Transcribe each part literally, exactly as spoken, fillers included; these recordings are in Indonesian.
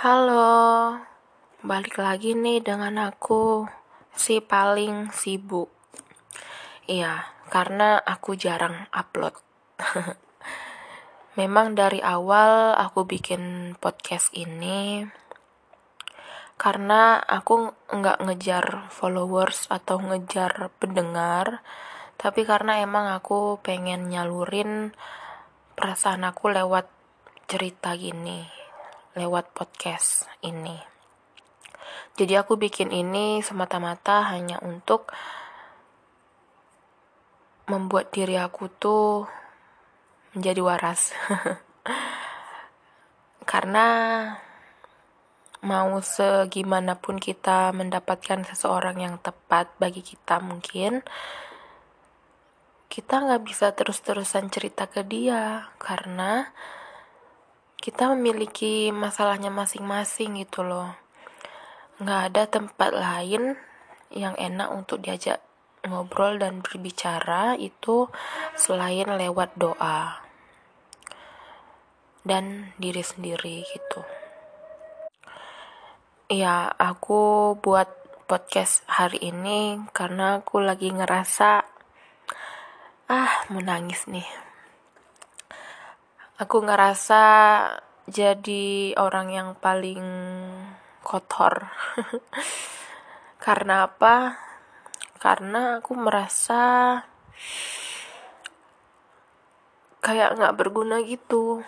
Halo, balik lagi nih dengan aku, si paling sibuk. Iya, karena aku jarang upload. Memang dari awal aku bikin podcast ini karena aku nggak ngejar followers atau ngejar pendengar, tapi karena emang aku pengen nyalurin perasaan aku lewat cerita gini, lewat podcast ini. Jadi aku bikin ini semata-mata hanya untuk membuat diri aku tuh menjadi waras. Karena mau segimanapun kita mendapatkan seseorang yang tepat bagi kita, mungkin kita gak bisa terus-terusan cerita ke dia karena kita memiliki masalahnya masing-masing gitu loh. Gak ada tempat lain yang enak untuk diajak ngobrol dan berbicara itu selain lewat doa dan diri sendiri gitu. Ya, aku buat podcast hari ini karena aku lagi ngerasa ah mau nangis nih. Aku ngerasa jadi orang yang paling kotor. Karena apa? Karena aku merasa kayak gak berguna gitu.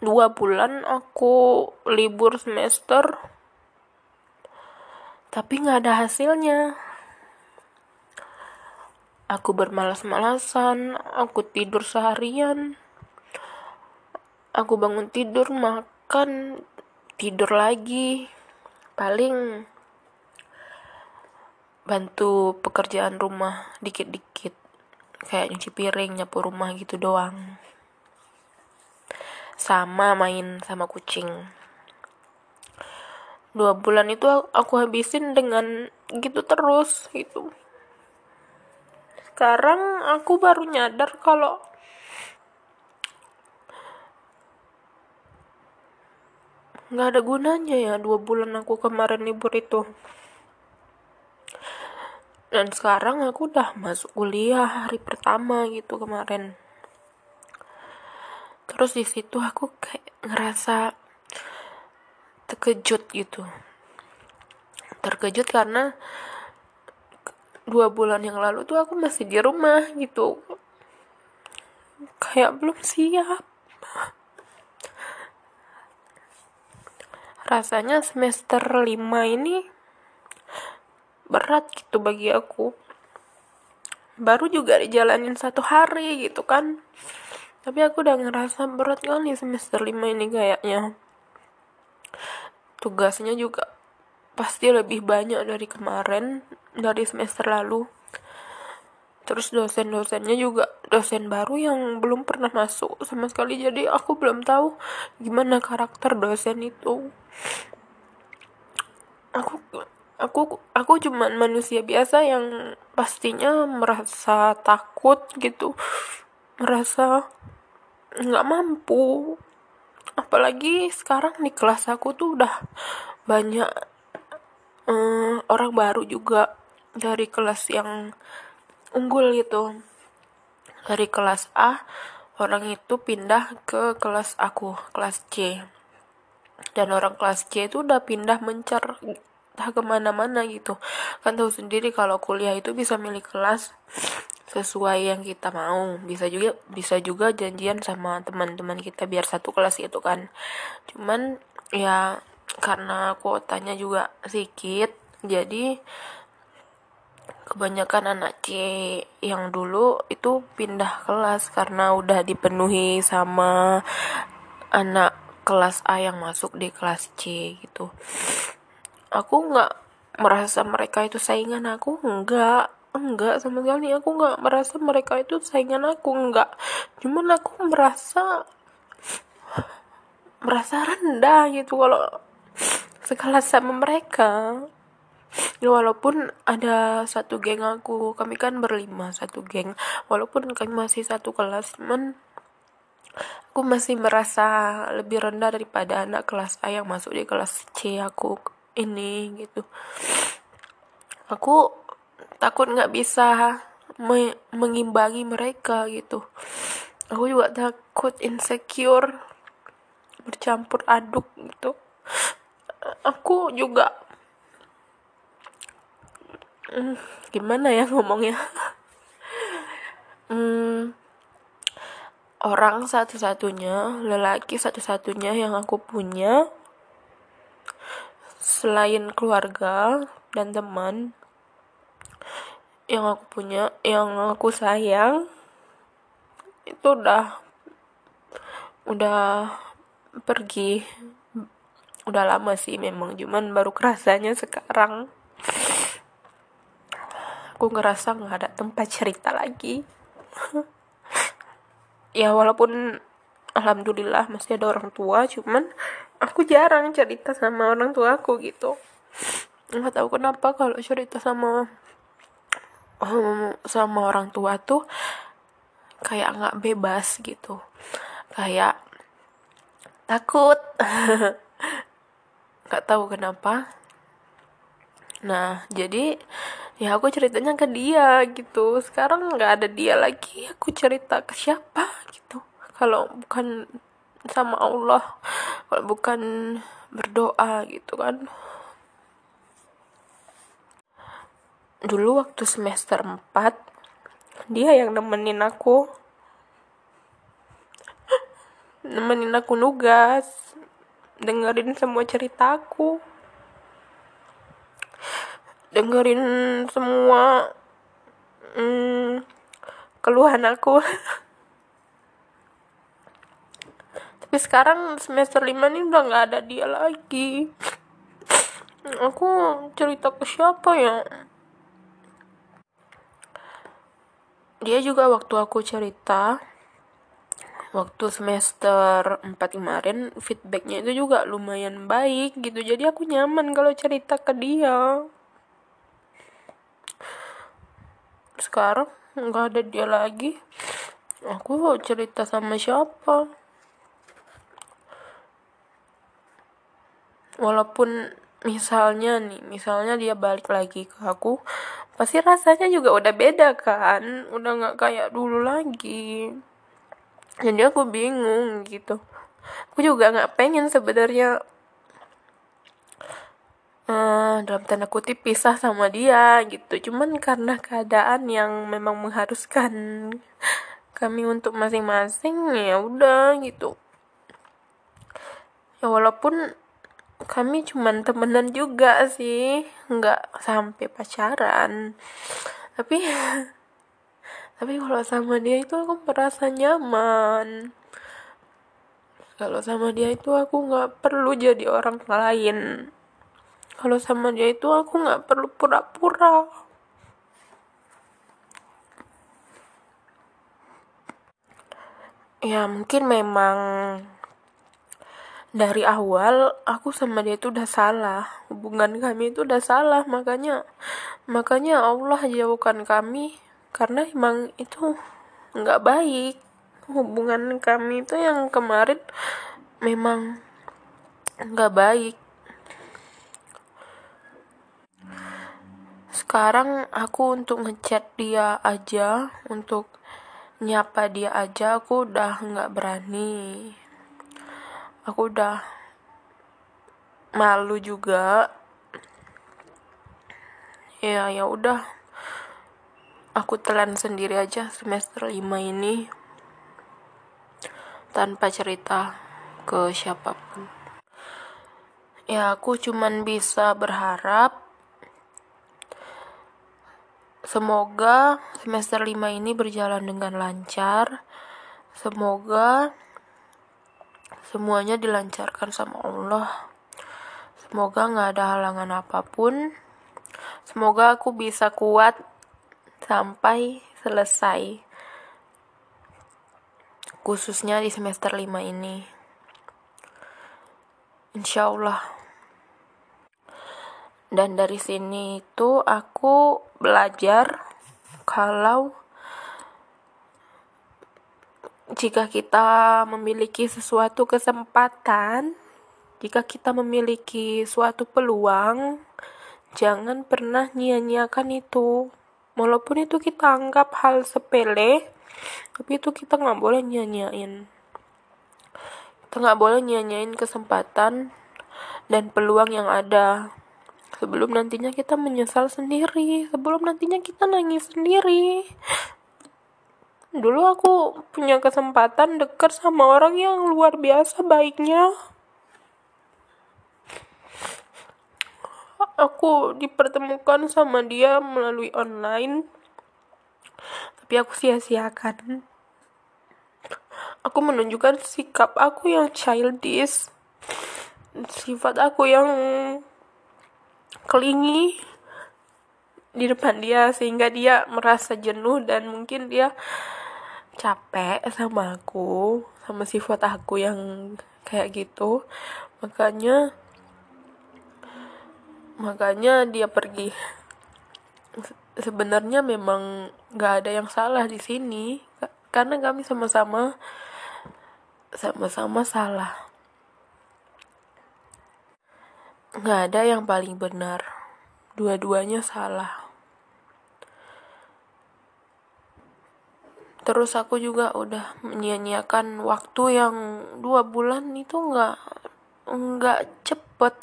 Dua bulan aku libur semester, tapi gak ada hasilnya. Aku bermalas-malasan, aku tidur seharian, aku bangun tidur, makan, tidur lagi. Paling bantu pekerjaan rumah dikit-dikit, kayak nyuci piring, nyapu rumah gitu doang. Sama main sama kucing. Dua bulan itu aku habisin dengan gitu terus gitu. Sekarang aku baru nyadar kalau nggak ada gunanya ya dua bulan aku kemarin libur itu. Dan sekarang aku udah masuk kuliah hari pertama gitu kemarin. Terus di situ aku kayak ngerasa terkejut gitu. Terkejut karena dua bulan yang lalu tuh aku masih di rumah gitu, kayak belum siap. Rasanya semester lima ini berat gitu bagi aku. Baru juga dijalanin satu hari gitu kan, tapi aku udah ngerasa berat kali semester lima ini kayaknya. Tugasnya juga pasti lebih banyak dari kemarin, dari semester lalu. Terus dosen-dosennya juga dosen baru yang belum pernah masuk sama sekali. Jadi aku belum tahu gimana karakter dosen itu. Aku aku aku cuma manusia biasa yang pastinya merasa takut gitu. Merasa nggak mampu. Apalagi sekarang di kelas aku tuh udah banyak Uh, orang baru juga dari kelas yang unggul gitu. Dari kelas A orang itu pindah ke kelas aku, kelas C, dan orang kelas C itu udah pindah mencar entah kemana-mana gitu kan. Tahu sendiri kalau kuliah itu bisa milih kelas sesuai yang kita mau, bisa juga bisa juga janjian sama teman-teman kita biar satu kelas gitu kan. Cuman ya karena kuotanya juga sedikit, jadi kebanyakan anak C yang dulu itu pindah kelas karena udah dipenuhi sama anak kelas A yang masuk di kelas C gitu. Aku nggak merasa mereka itu saingan aku, nggak nggak sama sekali. Aku nggak merasa mereka itu saingan aku, nggak. Cuman aku merasa merasa rendah gitu kalau sekelas sama mereka. Walaupun ada satu geng aku, kami kan berlima satu geng, walaupun kami masih satu kelas, cuman aku masih merasa lebih rendah daripada anak kelas A yang masuk di kelas C aku ini gitu. Aku takut nggak bisa me- mengimbangi mereka gitu. Aku juga takut insecure, bercampur aduk gitu. Aku juga hmm, gimana ya ngomongnya? hmm, orang satu-satunya, lelaki satu-satunya yang aku punya selain keluarga dan teman, yang aku punya, yang aku sayang itu udah udah pergi. Udah lama sih memang, cuman baru kerasanya sekarang. Aku ngerasa nggak ada tempat cerita lagi. Ya walaupun alhamdulillah masih ada orang tua, cuman aku jarang cerita sama orang tua aku gitu. Nggak tahu kenapa kalau cerita sama sama orang tua tuh kayak nggak bebas gitu, kayak takut. Nggak tahu kenapa. Nah jadi ya aku ceritanya ke dia gitu. Sekarang nggak ada dia lagi, aku cerita ke siapa gitu kalau bukan sama Allah, kalau bukan berdoa gitu kan. Dulu waktu semester empat dia yang nemenin aku nemenin aku nugas, dengerin semua cerita aku, dengerin semua hmm, keluhan aku. Tapi sekarang semester lima ini udah nggak ada dia lagi. Aku cerita ke siapa ya? Dia juga waktu aku cerita waktu semester empat kemarin, feedbacknya itu juga lumayan baik gitu. Jadi aku nyaman kalau cerita ke dia. Sekarang gak ada dia lagi, aku cerita sama siapa? Walaupun misalnya nih, misalnya dia balik lagi ke aku, pasti rasanya juga udah beda kan, udah gak kayak dulu lagi. Jadi aku bingung gitu. Aku juga nggak pengen sebenarnya uh, dalam tanda kutip pisah sama dia gitu. Cuman karena keadaan yang memang mengharuskan kami untuk masing-masing, ya udah gitu. Ya walaupun kami cuman temenan juga sih, nggak sampai pacaran. Tapi Tapi kalau sama dia itu aku merasa nyaman. Kalau sama dia itu aku gak perlu jadi orang lain. Kalau sama dia itu aku gak perlu pura-pura. Ya mungkin memang dari awal aku sama dia itu udah salah. Hubungan kami itu udah salah. Makanya, makanya Allah jauhkan kami. Karena emang itu nggak baik. Hubungan kami itu yang kemarin memang nggak baik. Sekarang aku untuk ngechat dia aja, untuk nyapa dia aja, aku udah nggak berani. Aku udah malu juga. Ya ya udah. Aku telan sendiri aja semester lima ini tanpa cerita ke siapapun. Ya aku cuman bisa berharap semoga semester lima ini berjalan dengan lancar. Semoga semuanya dilancarkan sama Allah. Semoga gak ada halangan apapun. Semoga aku bisa kuat sampai selesai, khususnya di semester lima ini. Insyaallah. Dan dari sini itu aku belajar kalau jika kita memiliki sesuatu kesempatan, jika kita memiliki suatu peluang, jangan pernah nyia-nyiakan itu. Walaupun itu kita anggap hal sepele, tapi itu kita gak boleh nyia-nyiain. Kita gak boleh nyia-nyiain kesempatan dan peluang yang ada. Sebelum nantinya kita menyesal sendiri, sebelum nantinya kita nangis sendiri. Dulu aku punya kesempatan dekat sama orang yang luar biasa baiknya. Aku dipertemukan sama dia melalui online, tapi aku sia-siakan. Aku menunjukkan sikap aku yang childish, sifat aku yang kelingi di depan dia, sehingga dia merasa jenuh dan mungkin dia capek sama aku, sama sifat aku yang kayak gitu. Makanya Makanya dia pergi. Sebenarnya memang gak ada yang salah di sini, karena kami sama-sama sama-sama salah. Gak ada yang paling benar. Dua-duanya salah. Terus aku juga udah menyia-nyiakan waktu yang dua bulan itu gak gak cepet.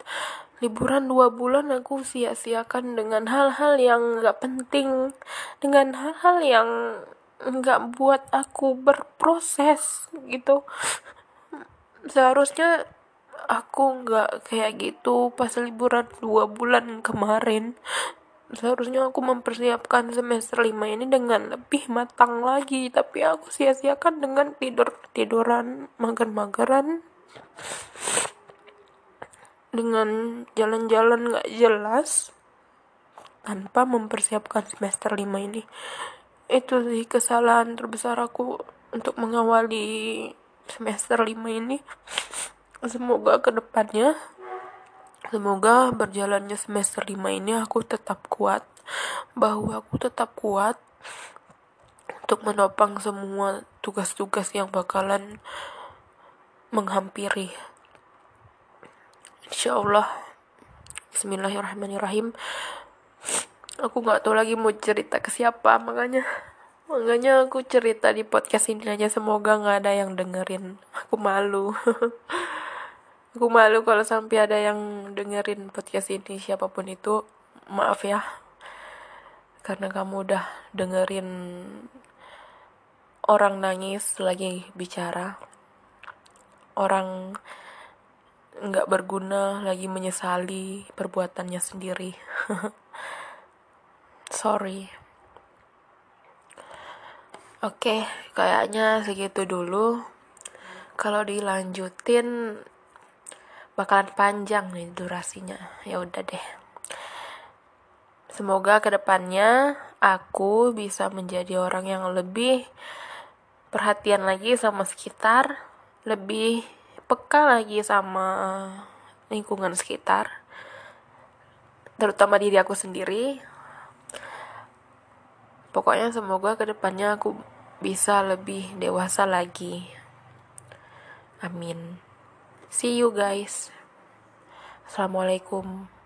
Liburan dua bulan aku sia-siakan dengan hal-hal yang gak penting, dengan hal-hal yang gak buat aku berproses gitu. Seharusnya aku gak kayak gitu pas liburan dua bulan kemarin. Seharusnya aku mempersiapkan semester lima ini dengan lebih matang lagi, tapi aku sia-siakan dengan tidur-tiduran, mager-mageran, dengan jalan-jalan gak jelas tanpa mempersiapkan semester lima ini. Itu sih kesalahan terbesar aku untuk mengawali semester lima ini. Semoga kedepannya, semoga berjalannya semester lima ini aku tetap kuat, bahu aku tetap kuat untuk menopang semua tugas-tugas yang bakalan menghampiri. Insyaallah. Bismillahirrahmanirrahim. Aku gak tahu lagi mau cerita ke siapa, makanya makanya aku cerita di podcast ini aja. Semoga gak ada yang dengerin. Aku malu. Aku malu kalau sampai ada yang dengerin podcast ini, siapapun itu. Maaf ya, karena kamu udah dengerin orang nangis lagi bicara, orang nggak berguna lagi menyesali perbuatannya sendiri. Sorry. Oke, kayaknya segitu dulu. Kalau dilanjutin bakalan panjang nih durasinya. Ya udah deh. Semoga kedepannya aku bisa menjadi orang yang lebih perhatian lagi sama sekitar, lebih peka lagi sama lingkungan sekitar, terutama diri aku sendiri. Pokoknya semoga kedepannya aku bisa lebih dewasa lagi. Amin. See you guys. Assalamualaikum.